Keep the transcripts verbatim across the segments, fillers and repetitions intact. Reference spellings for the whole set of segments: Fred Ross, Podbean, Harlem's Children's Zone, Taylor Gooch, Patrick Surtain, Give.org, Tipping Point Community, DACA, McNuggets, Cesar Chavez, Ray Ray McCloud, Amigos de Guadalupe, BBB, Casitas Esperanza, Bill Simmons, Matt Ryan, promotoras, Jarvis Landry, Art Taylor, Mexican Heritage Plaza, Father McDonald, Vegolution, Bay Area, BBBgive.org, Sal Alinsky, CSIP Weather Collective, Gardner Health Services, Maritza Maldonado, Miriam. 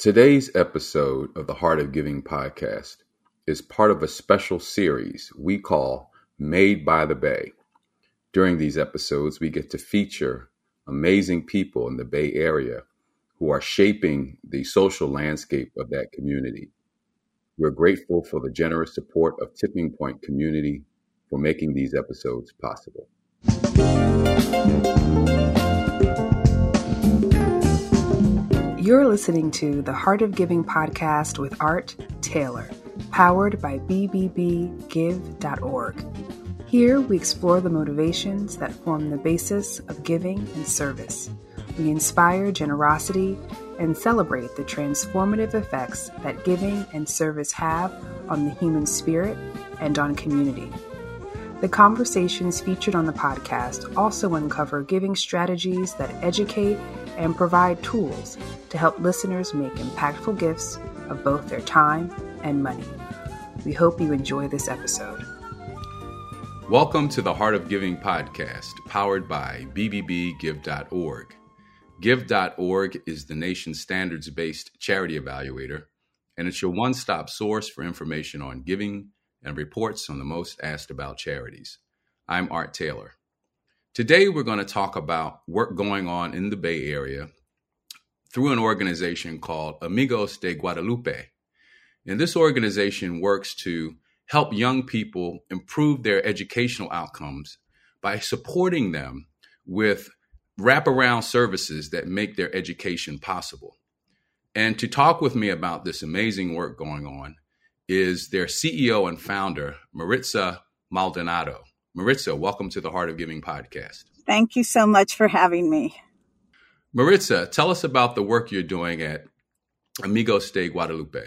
Today's episode of the Heart of Giving podcast is part of a special series we call Made by the Bay. During these episodes, we get to feature amazing people in the Bay Area who are shaping the social landscape of that community. We're grateful for the generous support of Tipping Point Community for making these episodes possible. You're listening to the Heart of Giving podcast with Art Taylor, powered by B B B give dot org. Here we explore the motivations that form the basis of giving and service. We inspire generosity and celebrate the transformative effects that giving and service have on the human spirit and on community. The conversations featured on the podcast also uncover giving strategies that educate and provide tools to help listeners make impactful gifts of both their time and money. We hope you enjoy this episode. Welcome to the Heart of Giving podcast, powered by B B B give dot org. Give dot org is the nation's standards-based charity evaluator, and it's your one-stop source for information on giving and reports on the most asked about charities. I'm Art Taylor. Today, we're going to talk about work going on in the Bay Area through an organization called Amigos de Guadalupe. And this organization works to help young people improve their educational outcomes by supporting them with wraparound services that make their education possible. And to talk with me about this amazing work going on is their C E O and founder, Maritza Maldonado. Maritza, welcome to the Heart of Giving podcast. Thank you so much for having me. Maritza, tell us about the work you're doing at Amigos de Guadalupe.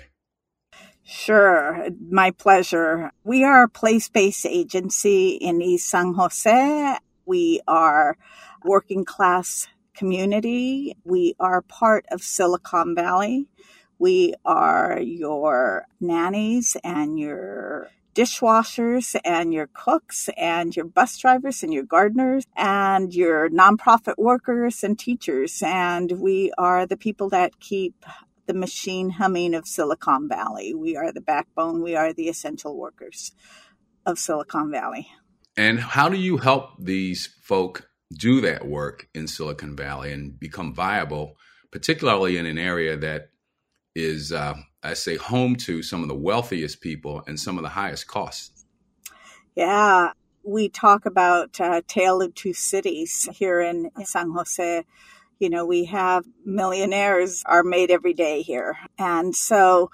Sure, my pleasure. We are a place-based agency in East San Jose. We are working class community. We are part of Silicon Valley. We are your nannies and your dishwashers and your cooks and your bus drivers and your gardeners and your nonprofit workers and teachers. And we are the people that keep the machine humming of Silicon Valley. We are the backbone. We are the essential workers of Silicon Valley. And how do you help these folk do that work in Silicon Valley and become viable, particularly in an area that is, uh, I say, home to some of the wealthiest people and some of the highest costs? Yeah, we talk about uh, Tale of Two Cities here in San Jose. You know, we have millionaires are made every day here. And so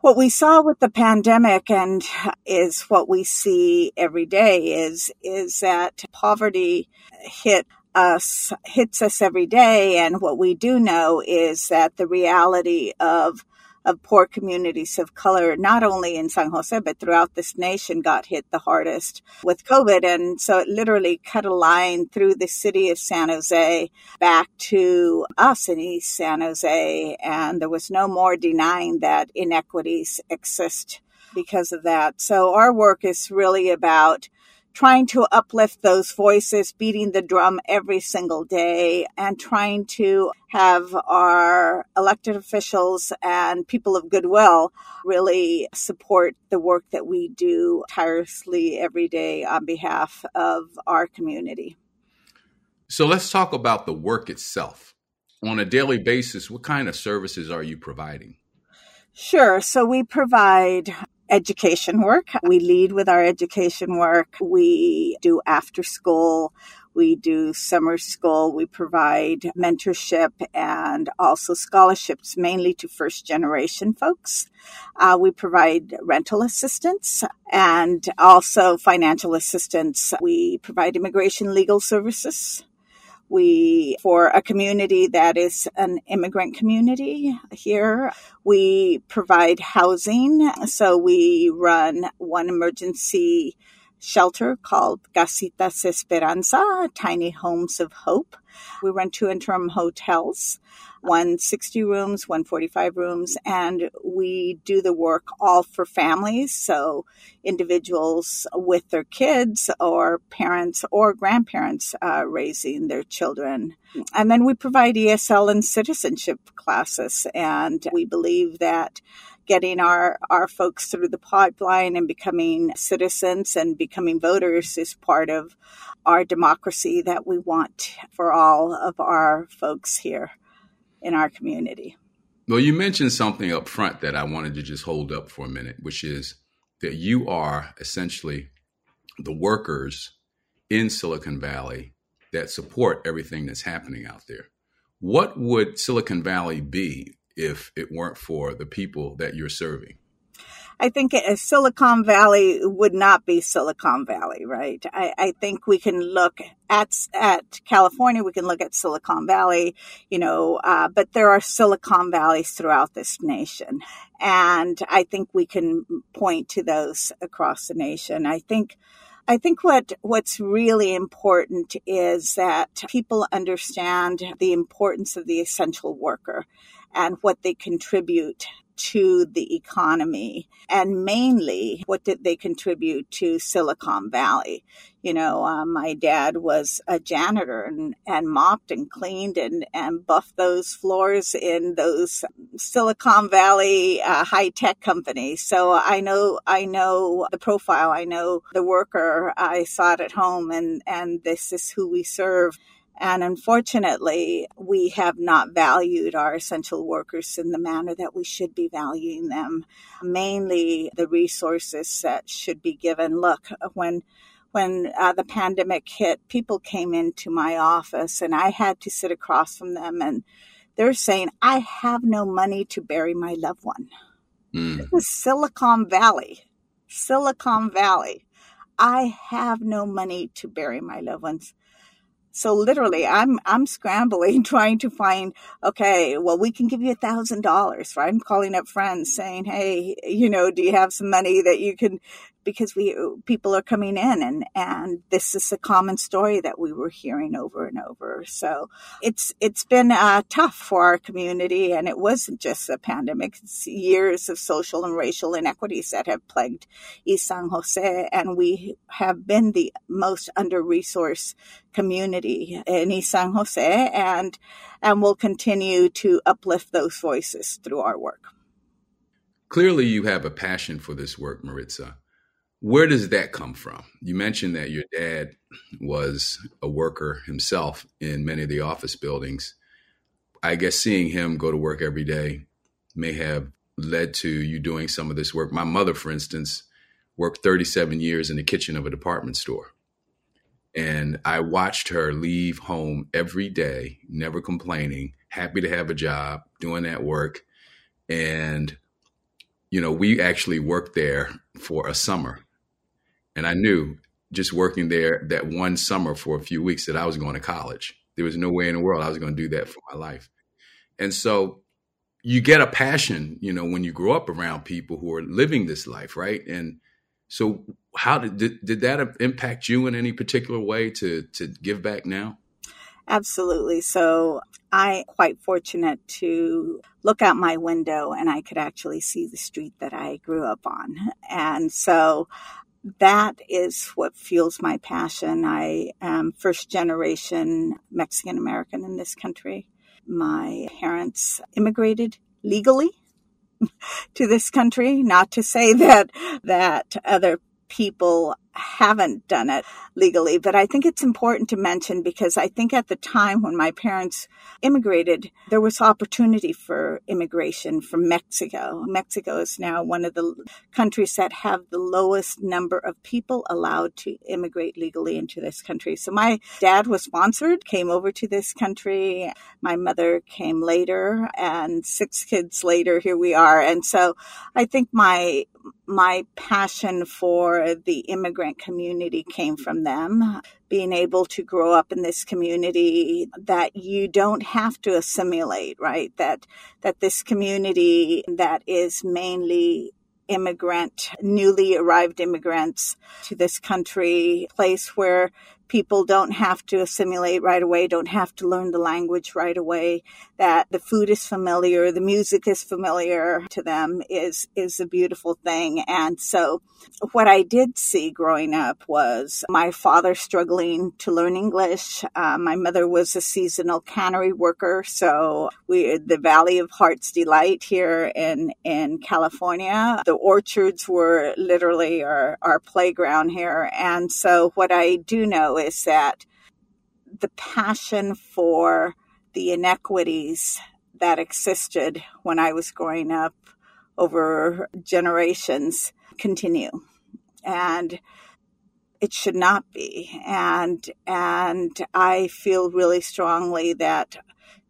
what we saw with the pandemic and is what we see every day is, is that poverty hit us, hits us every day. And what we do know is that the reality of, of poor communities of color, not only in San Jose, but throughout this nation got hit the hardest with COVID. And so it literally cut a line through the city of San Jose back to us in East San Jose. And there was no more denying that inequities exist because of that. So our work is really about trying to uplift those voices, beating the drum every single day, and trying to have our elected officials and people of goodwill really support the work that we do tirelessly every day on behalf of our community. So let's talk about the work itself. On a daily basis, what kind of services are you providing? Sure. So we provide education work. We lead with our education work. We do after school. We do summer school. We provide mentorship and also scholarships, mainly to first generation folks. Uh, we provide rental assistance and also financial assistance. We provide immigration legal services. We, for a community that is an immigrant community here, we provide housing. So we run one emergency shelter called Casitas Esperanza, Tiny Homes of Hope. We run two interim hotels, one sixty rooms, one forty-five rooms, and we do the work all for families, so individuals with their kids or parents or grandparents uh, raising their children. And then we provide E S L and citizenship classes, and we believe that getting our, our folks through the pipeline and becoming citizens and becoming voters is part of our democracy that we want for all of our folks here in our community. Well, you mentioned something up front that I wanted to just hold up for a minute, which is that you are essentially the workers in Silicon Valley that support everything that's happening out there. What would Silicon Valley be if it weren't for the people that you're serving? I think Silicon Valley would not be Silicon Valley, right? I, I think we can look at at California, we can look at Silicon Valley, you know, uh, but there are Silicon Valleys throughout this nation. And I think we can point to those across the nation. I think I think what, what's really important is that people understand the importance of the essential worker and what they contribute to the economy, and mainly what did they contribute to Silicon Valley. You know, uh, my dad was a janitor and, and mopped and cleaned and, and buffed those floors in those Silicon Valley uh, high tech companies. So I know, I know the profile. I know the worker. I saw it at home, and, and this is who we serve. And unfortunately, we have not valued our essential workers in the manner that we should be valuing them, mainly the resources that should be given. Look, when when uh, the pandemic hit, people came into my office and I had to sit across from them, and they're saying, I have no money to bury my loved one. Mm. This is Silicon Valley, Silicon Valley. I have no money to bury my loved ones. So literally, I'm I'm scrambling, trying to find, okay, well, we can give you a thousand dollars, right? I'm calling up friends saying, hey, you know, do you have some money that you can, because we people are coming in, and, and this is a common story that we were hearing over and over. So it's it's been uh, tough for our community, and it wasn't just a pandemic. It's years of social and racial inequities that have plagued East San Jose, and we have been the most under-resourced community in East San Jose, and and we'll continue to uplift those voices through our work. Clearly, you have a passion for this work, Maritza. Where does that come from? You mentioned that your dad was a worker himself in many of the office buildings. I guess seeing him go to work every day may have led to you doing some of this work. My mother, for instance, worked thirty-seven years in the kitchen of a department store. And I watched her leave home every day, never complaining, happy to have a job, doing that work. And, you know, we actually worked there for a summer. And I knew just working there that one summer for a few weeks that I was going to college. There was no way in the world I was going to do that for my life. And so you get a passion, you know, when you grow up around people who are living this life, right? And so how did, did did that impact you in any particular way to, to give back now? Absolutely. So I'm quite fortunate to look out my window and I could actually see the street that I grew up on. And so that is what fuels my passion. I am first generation Mexican American in this country. My parents immigrated legally to this country, not to say that that other people haven't done it legally, but I think it's important to mention, because I think at the time when my parents immigrated, there was opportunity for immigration from Mexico. Mexico is now one of the countries that have the lowest number of people allowed to immigrate legally into this country. So my dad was sponsored, came over to this country. My mother came later, and six kids later, here we are. And so I think my my passion for the immigrant community came from them, being able to grow up in this community that you don't have to assimilate, right? That that this community that is mainly immigrant, newly arrived immigrants to this country, place where people don't have to assimilate right away, don't have to learn the language right away, that the food is familiar, the music is familiar to them is is a beautiful thing. And so what I did see growing up was my father struggling to learn English. Uh, my mother was a seasonal cannery worker. So we the Valley of Heart's Delight here in, in California. The orchards were literally our, our playground here. And so what I do know is that the passion for the inequities that existed when I was growing up over generations continue. And it should not be. And and I feel really strongly that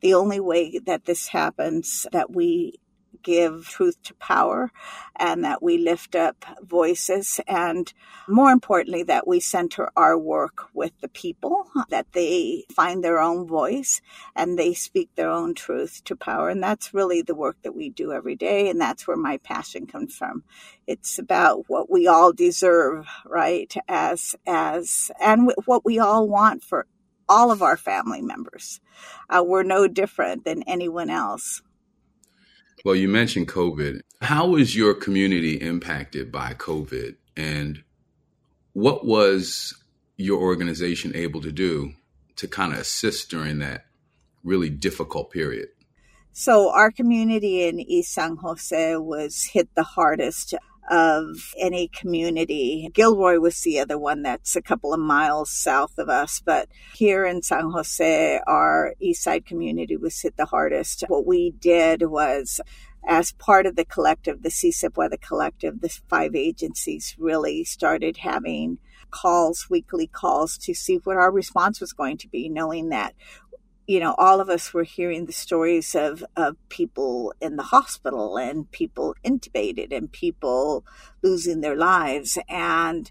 the only way that this happens, that we give truth to power and that we lift up voices and, more importantly, that we center our work with the people, that they find their own voice and they speak their own truth to power. And that's really the work that we do every day. And that's where my passion comes from. It's about what we all deserve, right? As, as, and what we all want for all of our family members. Uh, we're no different than anyone else. Well, you mentioned COVID. How was your community impacted by COVID? And what was your organization able to do to kind of assist during that really difficult period? So our community in East San Jose was hit the hardest of any community. Gilroy was the other one that's a couple of miles south of us, but here in San Jose, our East Side community was hit the hardest. What we did was, as part of the collective, the C S I P Weather Collective, the five agencies really started having calls, weekly calls, to see what our response was going to be, knowing that you know, all of us were hearing the stories of, of people in the hospital and people intubated and people losing their lives. And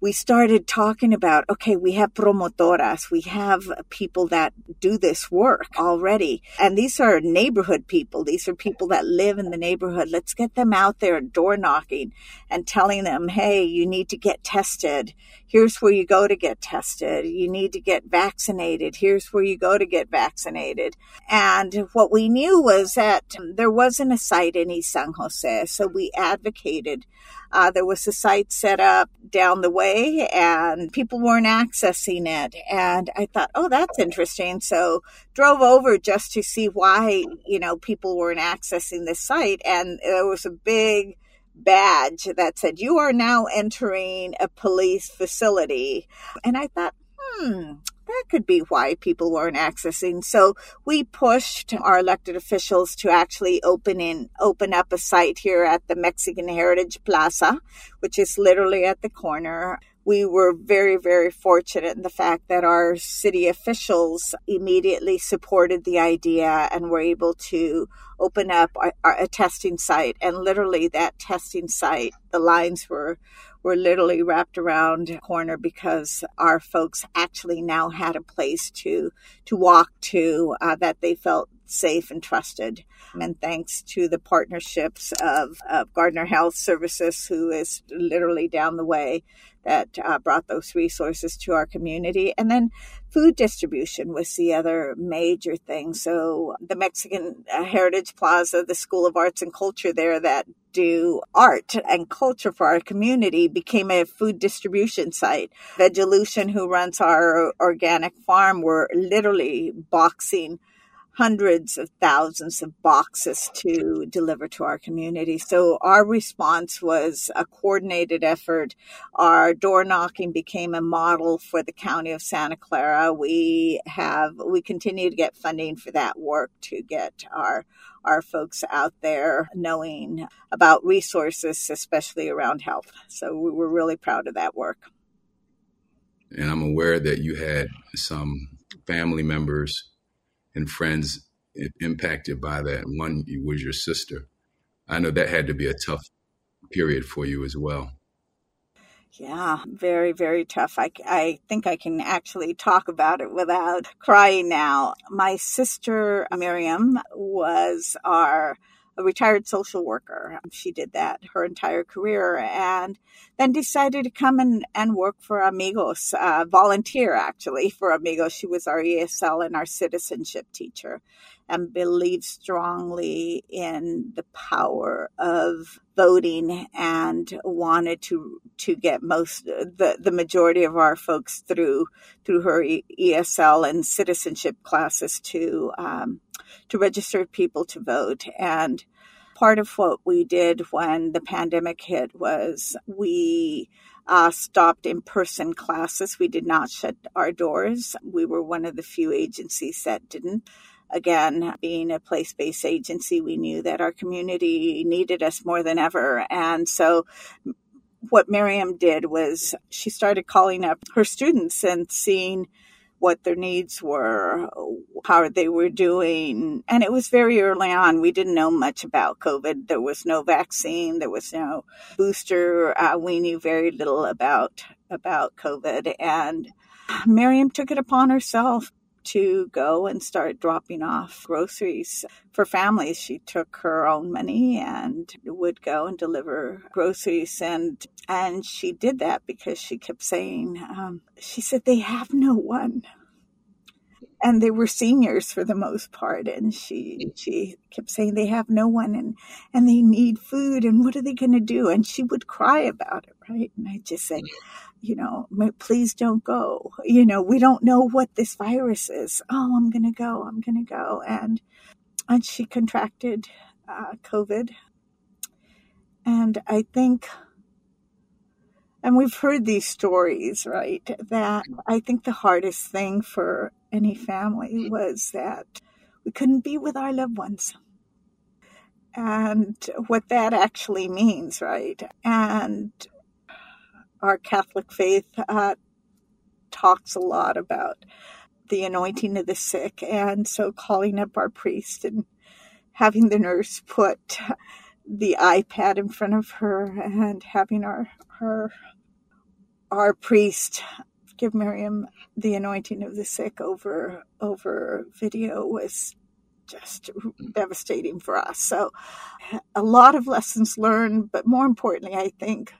we started talking about, okay, we have promotoras, we have people that do this work already. And these are neighborhood people. These are people that live in the neighborhood. Let's get them out there door knocking and telling them, hey, you need to get tested. Here's where you go to get tested. You need to get vaccinated. Here's where you go to get vaccinated. And what we knew was that there wasn't a site in East San Jose, so we advocated. Uh, there was a site set up down the way, and people weren't accessing it. And I thought, oh, that's interesting. So drove over just to see why, you know, people weren't accessing this site. And there was a big badge that said, you are now entering a police facility. And I thought, hmm, that could be why people weren't accessing. So we pushed our elected officials to actually open in, open up a site here at the Mexican Heritage Plaza, which is literally at the corner. We were very, very fortunate in the fact that our city officials immediately supported the idea and were able to open up a, a testing site. And literally that testing site, the lines were were literally wrapped around the corner because our folks actually now had a place to, to walk to uh, that they felt safe and trusted. And thanks to the partnerships of, of Gardner Health Services, who is literally down the way, that uh, brought those resources to our community. And then food distribution was the other major thing. So the Mexican Heritage Plaza, the School of Arts and Culture there that do art and culture for our community, became a food distribution site. Vegolution, who runs our organic farm, were literally boxing hundreds of thousands of boxes to deliver to our community. So our response was a coordinated effort. Our door knocking became a model for the county of Santa Clara. We have, we continue to get funding for that work to get our, our folks out there knowing about resources, especially around health. So we were really proud of that work. And I'm aware that you had some family members and friends impacted by that. One was your sister. I know that had to be a tough period for you as well. Yeah, very, very tough. I, I think I can actually talk about it without crying now. My sister, Miriam, was our a retired social worker. She did that her entire career and then decided to come and, and work for Amigos, uh, volunteer actually for Amigos. She was our E S L and our citizenship teacher and believed strongly in the power of voting and wanted to to get most the, the majority of our folks through through her E S L and citizenship classes to um, to register people to vote. And part of what we did when the pandemic hit was we uh, stopped in-person classes. We did not shut our doors. We were one of the few agencies that didn't. Again, being a place-based agency, we knew that our community needed us more than ever. And so what Miriam did was she started calling up her students and seeing what their needs were, how they were doing. And it was very early on. We didn't know much about COVID. There was no vaccine. There was no booster. Uh, we knew very little about, about COVID. And Miriam took it upon herself to go and start dropping off groceries for families. She took her own money and would go and deliver groceries. And and she did that because she kept saying, um, she said, they have no one. And they were seniors for the most part. And she she kept saying, they have no one and, and they need food. And what are they going to do? And she would cry about it, right? And I just said, you know, please don't go. You know, we don't know what this virus is. Oh, I'm going to go. I'm going to go. And and she contracted uh, COVID. And I think, and we've heard these stories, right, that I think the hardest thing for any family was that we couldn't be with our loved ones. And what that actually means, right? And our Catholic faith uh, talks a lot about the anointing of the sick. And so calling up our priest and having the nurse put the iPad in front of her and having our her our priest give Miriam the anointing of the sick over over video was just devastating for us. So a lot of lessons learned, but more importantly, I think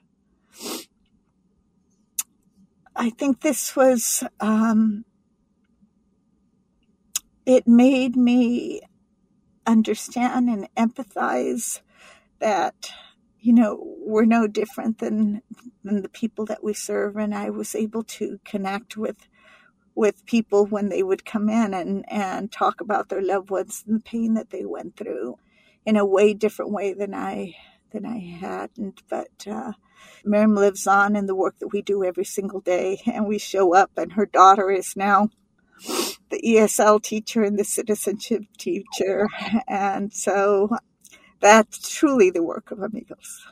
I think this was, um, it made me understand and empathize that, you know, we're no different than than the people that we serve. And I was able to connect with with people when they would come in and, and talk about their loved ones and the pain that they went through in a way different way than I than I hadn't. But uh, Miriam lives on in the work that we do every single day, and we show up, and her daughter is now the E S L teacher and the citizenship teacher. And so that's truly the work of Amigos.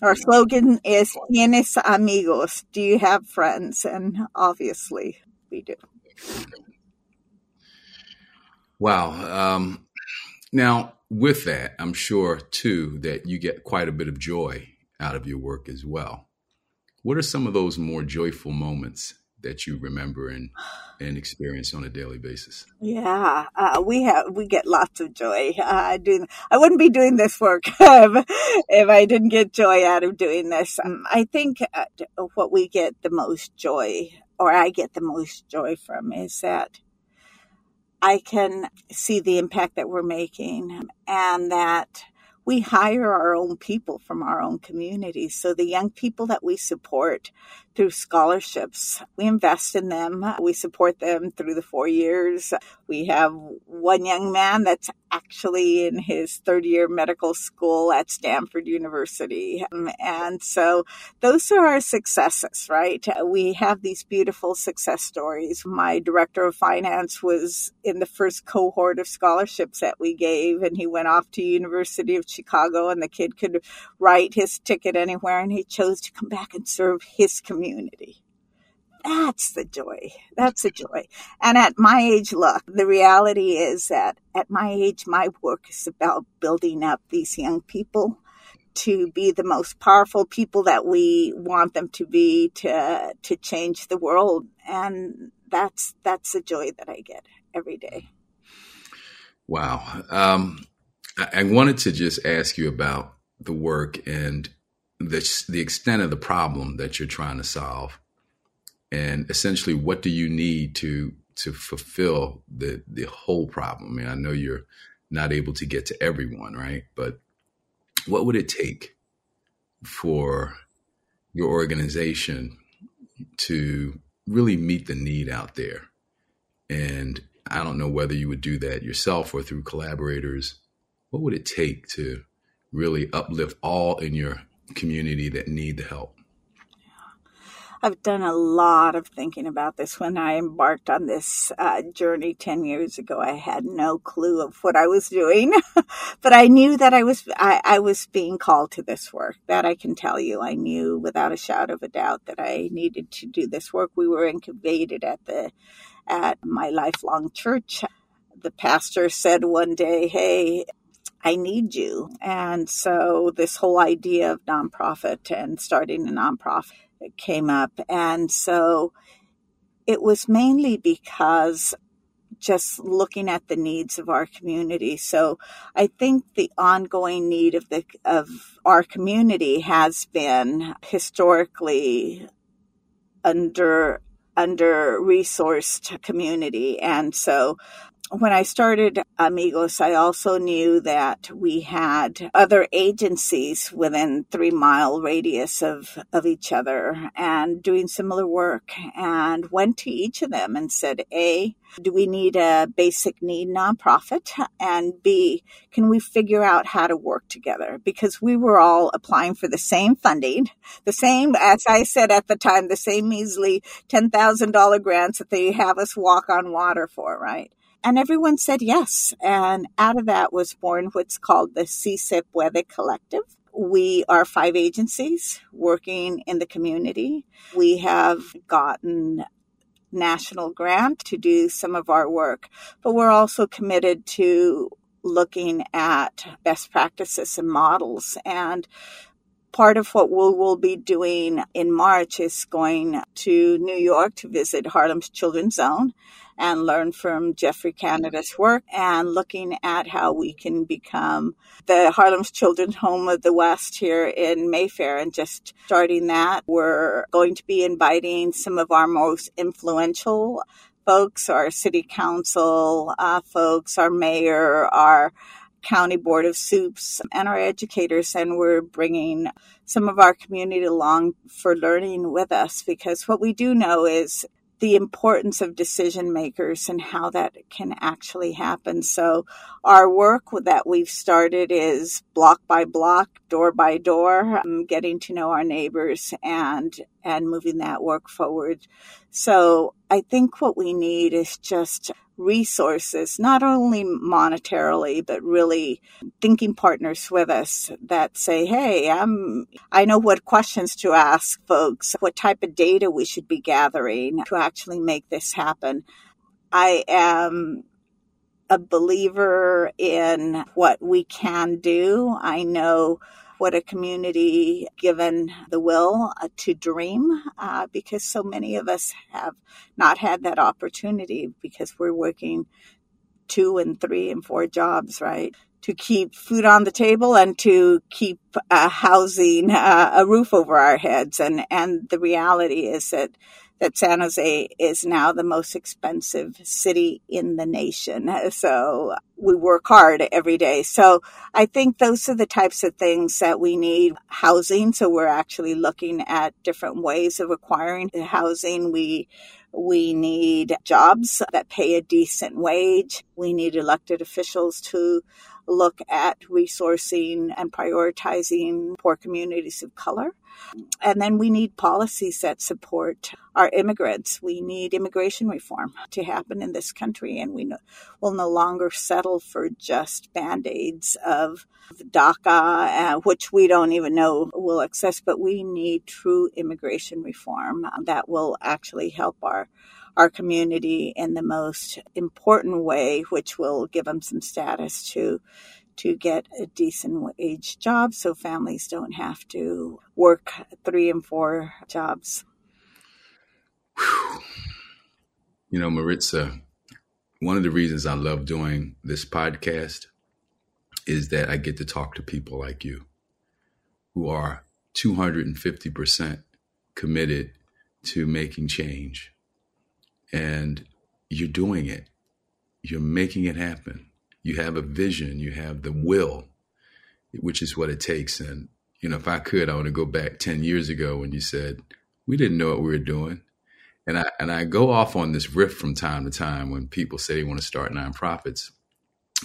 Our slogan is, ¿Tienes amigos? Do you have friends? And obviously we do. Wow. Um, now, with that, I'm sure, too, that you get quite a bit of joy out of your work as well. What are some of those more joyful moments that you remember and, and experience on a daily basis? Yeah, uh, we have we get lots of joy. Uh, doing, I wouldn't be doing this work if I didn't get joy out of doing this. Um, I think what we get the most joy, or I get the most joy from, is that I can see the impact that we're making and that we hire our own people from our own communities. So the young people that we support through scholarships, we invest in them. We support them through the four years. We have one young man that's actually in his third year medical school at Stanford University. And so those are our successes, right? We have these beautiful success stories. My director of finance was in the first cohort of scholarships that we gave, and he went off to University of Chicago, and the kid could write his ticket anywhere, and he chose to come back and serve his community. Community. That's the joy. That's the joy. And at my age, look, the reality is that at my age, my work is about building up these young people to be the most powerful people that we want them to be to to change the world. And that's that's the joy that I get every day. Wow. Um, I wanted to just ask you about the work and the the extent of the problem that you're trying to solve, and essentially what do you need to to fulfill the the whole problem. I mean, I know you're not able to get to everyone, right? But what would it take for your organization to really meet the need out there? And I don't know whether you would do that yourself or through collaborators. What would it take to really uplift all in your community that need the help? I've done a lot of thinking about this. When I embarked on this uh, journey ten years ago, I had no clue of what I was doing, but I knew that I was, I, I was being called to this work. That I can tell you. I knew without a shadow of a doubt that I needed to do this work. We were incubated at the, at my lifelong church. The pastor said one day, "Hey, I need you." And so this whole idea of nonprofit and starting a nonprofit came up. And so it was mainly because just looking at the needs of our community. So I think the ongoing need of the of our community has been historically under under resourced community. And so when I started Amigos, I also knew that we had other agencies within three mile radius of, of each other and doing similar work, and went to each of them and said, A, do we need a basic need nonprofit? And B, can we figure out how to work together? Because we were all applying for the same funding, the same, as I said at the time, the same measly ten thousand dollars grants that they have us walk on water for, right? And everyone said yes. And out of that was born what's called the C S I P Weather Collective. We are five agencies working in the community. We have gotten national grant to do some of our work, but we're also committed to looking at best practices and models. And part of what we will we'll be doing in March is going to New York to visit Harlem's Children's Zone and learn from Jeffrey Canada's work, and looking at how we can become the Harlem's Children's Home of the West here in Mayfair, and just starting that. We're going to be inviting some of our most influential folks, our city council uh, folks, our mayor, our county board of soups, and our educators, and we're bringing some of our community along for learning with us, because what we do know is the importance of decision makers and how that can actually happen. So our work that we've started is block by block, door by door, um, getting to know our neighbors and and moving that work forward. So I think what we need is just resources, not only monetarily, but really thinking partners with us that say, hey, I'm, I know what questions to ask folks, what type of data we should be gathering to actually make this happen. I am a believer in what we can do. I know what a community given the will to dream, uh, because so many of us have not had that opportunity, because we're working two and three and four jobs, right? To keep food on the table and to keep uh, housing, uh, a roof over our heads. And, and the reality is that that San Jose is now the most expensive city in the nation. So we work hard every day. So I think those are the types of things that we need. Housing. So we're actually looking at different ways of acquiring housing. We we need jobs that pay a decent wage. We need elected officials to look at resourcing and prioritizing poor communities of color. And then we need policies that support our immigrants. We need immigration reform to happen in this country, and we no, will no longer settle for just band-aids of DACA, uh, which we don't even know will exist, but we need true immigration reform that will actually help our our community in the most important way, which will give them some status to to get a decent wage job so families don't have to work three and four jobs. You know, Maritza, one of the reasons I love doing this podcast is that I get to talk to people like you who are two hundred fifty percent committed to making change. And you're doing it. You're making it happen. You have a vision. You have the will, which is what it takes. And, you know, if I could, I want to go back ten years ago when you said, we didn't know what we were doing. And I and I go off on this riff from time to time when people say they want to start nonprofits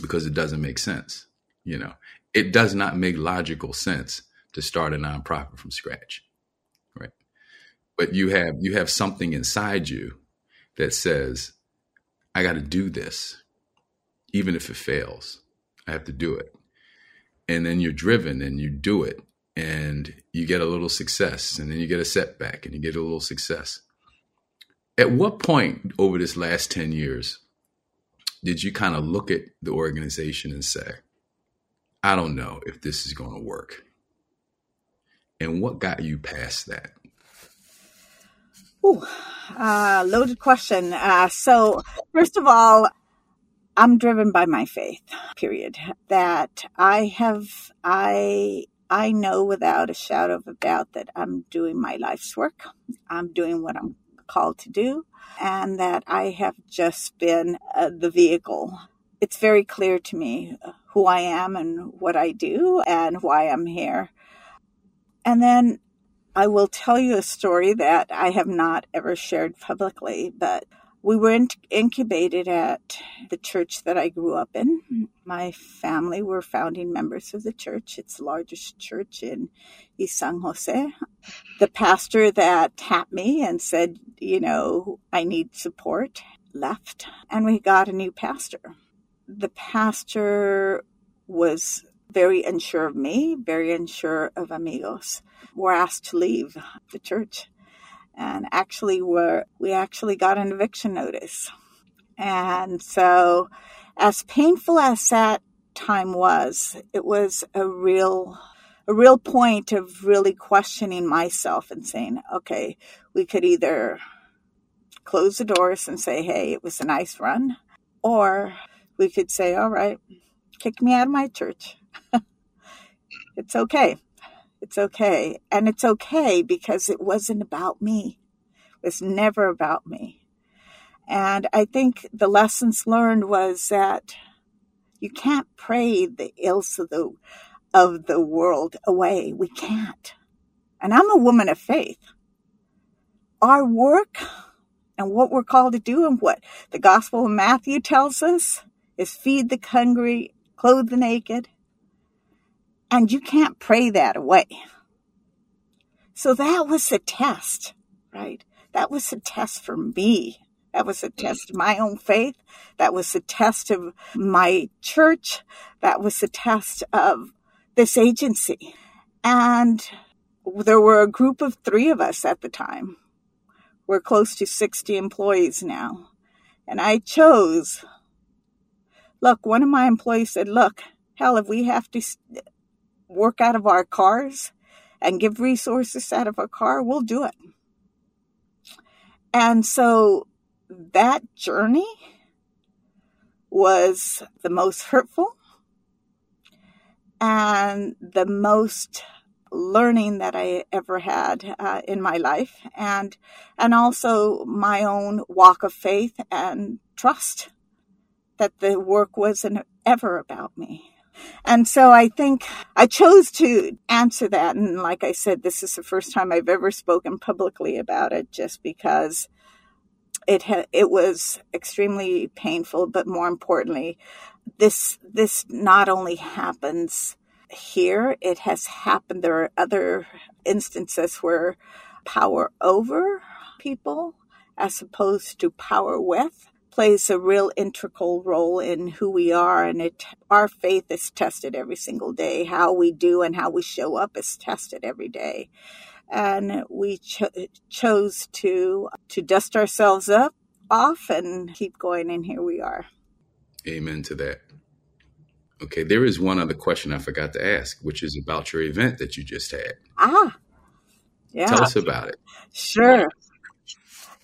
because it doesn't make sense. You know, it does not make logical sense to start a nonprofit from scratch. Right. But you have you have something inside you that says, I got to do this, even if it fails, I have to do it. And then you're driven and you do it and you get a little success and then you get a setback and you get a little success. At what point over this last ten years did you kind of look at the organization and say, I don't know if this is going to work? And what got you past that? Ooh, uh, loaded question. Uh, so first of all, I'm driven by my faith, period, that I have, I I know without a shadow of a doubt that I'm doing my life's work. I'm doing what I'm called to do, and that I have just been uh, the vehicle. It's very clear to me who I am and what I do and why I'm here. And then I will tell you a story that I have not ever shared publicly, but we were in- incubated at the church that I grew up in. My family were founding members of the church. It's the largest church in East San Jose. The pastor that tapped me and said, you know, I need support, left, and we got a new pastor. The pastor was very unsure of me, very unsure of Amigos. We're asked to leave the church. And actually, we're, we actually got an eviction notice. And so as painful as that time was, it was a real, a real point of really questioning myself and saying, okay, we could either close the doors and say, hey, it was a nice run, or we could say, all right, kick me out of my church. It's okay. It's okay. And it's okay because it wasn't about me. It was never about me. And I think the lessons learned was that you can't pray the ills of the, of the world away. We can't. And I'm a woman of faith. Our work and what we're called to do and what the Gospel of Matthew tells us is feed the hungry, clothe the naked. And you can't pray that away. So that was a test, right? That was a test for me. That was a test of my own faith. That was a test of my church. That was a test of this agency. And there were a group of three of us at the time. We're close to sixty employees now. And I chose, look, one of my employees said, look, hell, if we have to st- work out of our cars and give resources out of our car, we'll do it. And so that journey was the most hurtful and the most learning that I ever had uh, in my life, and and also my own walk of faith and trust that the work wasn't ever about me. And so I think I chose to answer that. And like I said, this is the first time I've ever spoken publicly about it, just because it ha- it was extremely painful. But more importantly, this this not only happens here, it has happened. There are other instances where power over people as opposed to power with plays a real integral role in who we are, and it our faith is tested every single day. How we do and how we show up is tested every day, and we cho- chose to to dust ourselves up off and keep going, and here we are. Amen to that. Okay, there is one other question I forgot to ask, which is about your event that you just had. Ah, yeah. Tell us about it. Sure.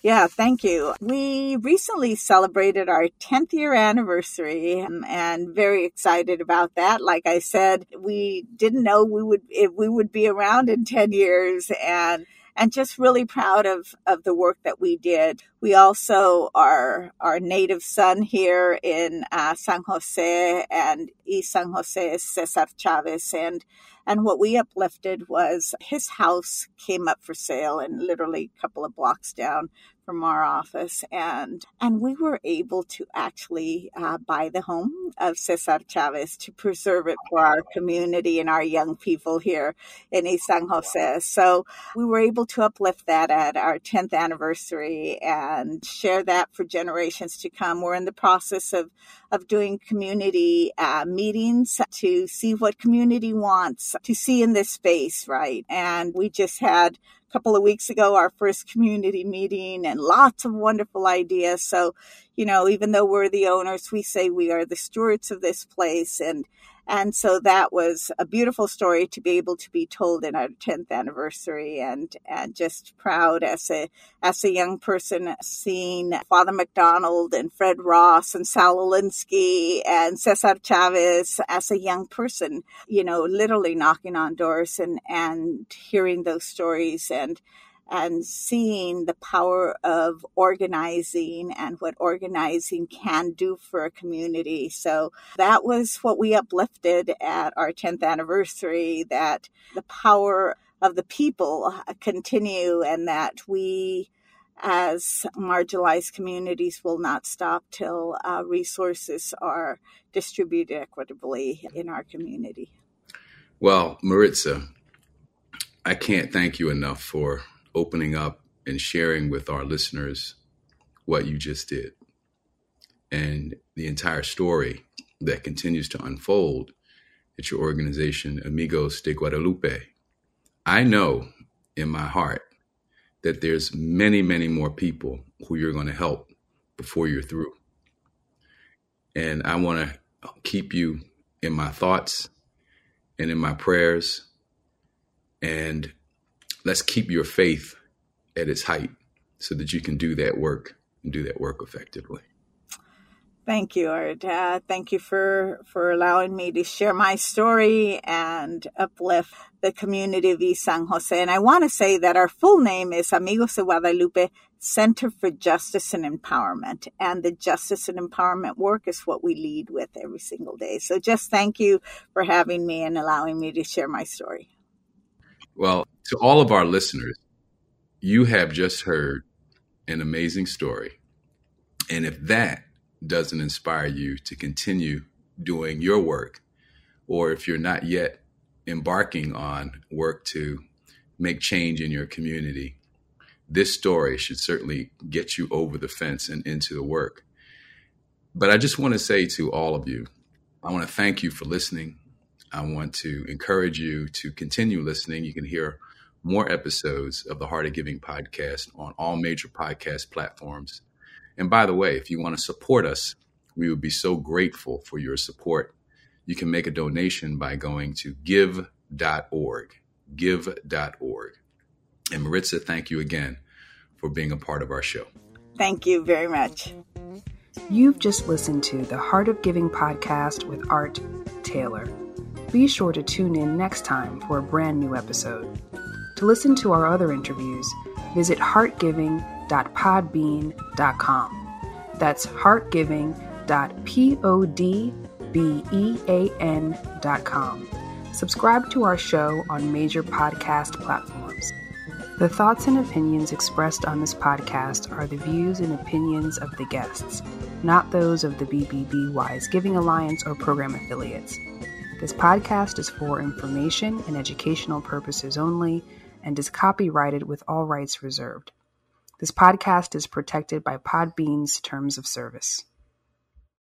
Yeah, thank you. We recently celebrated our tenth year anniversary and very excited about that. Like I said, we didn't know we would if we would be around in ten years and and just really proud of, of the work that we did. We also are our native son here in uh, San Jose, and East San Jose is Cesar Chavez. And, and what we uplifted was his house came up for sale, and literally a couple of blocks down from our office. And, and we were able to actually uh, buy the home of Cesar Chavez to preserve it for our community and our young people here in East San Jose. So we were able to uplift that at our tenth anniversary and share that for generations to come. We're in the process of, of doing community uh, meetings to see what community wants to see in this space, right? And we just had couple of weeks ago, our first community meeting, and lots of wonderful ideas. So, you know, even though we're the owners, we say we are the stewards of this place. And and so that was a beautiful story to be able to be told in our tenth anniversary, and, and just proud as a as a young person seeing Father McDonald and Fred Ross and Sal Alinsky and Cesar Chavez as a young person, you know, literally knocking on doors and, and hearing those stories and and seeing the power of organizing and what organizing can do for a community. So that was what we uplifted at our tenth anniversary, that the power of the people continue and that we as marginalized communities will not stop till uh, resources are distributed equitably in our community. Well, Maritza, I can't thank you enough for opening up and sharing with our listeners what you just did and the entire story that continues to unfold at your organization, Amigos de Guadalupe. I know in my heart that there's many, many more people who you're going to help before you're through. And I want to keep you in my thoughts and in my prayers, and let's keep your faith at its height so that you can do that work and do that work effectively. Thank you, Art. Uh, thank you for, for allowing me to share my story and uplift the community of East San Jose. And I want to say that our full name is Amigos de Guadalupe Center for Justice and Empowerment. And the justice and empowerment work is what we lead with every single day. So just thank you for having me and allowing me to share my story. Well, to all of our listeners, you have just heard an amazing story. And if that doesn't inspire you to continue doing your work, or if you're not yet embarking on work to make change in your community, this story should certainly get you over the fence and into the work. But I just want to say to all of you, I want to thank you for listening. I want to encourage you to continue listening. You can hear more episodes of the Heart of Giving podcast on all major podcast platforms. And by the way, if you want to support us, we would be so grateful for your support. You can make a donation by going to give dot org, give dot org. And Maritza, thank you again for being a part of our show. Thank you very much. You've just listened to the Heart of Giving podcast with Art Taylor. Be sure to tune in next time for a brand new episode. To listen to our other interviews, visit heart giving dot podbean dot com. That's heart giving dot podbean dot com. Subscribe to our show on major podcast platforms. The thoughts and opinions expressed on this podcast are the views and opinions of the guests, not those of the B B B Wise Giving Alliance or program affiliates. This podcast is for information and educational purposes only and is copyrighted with all rights reserved. This podcast is protected by Podbean's terms of service.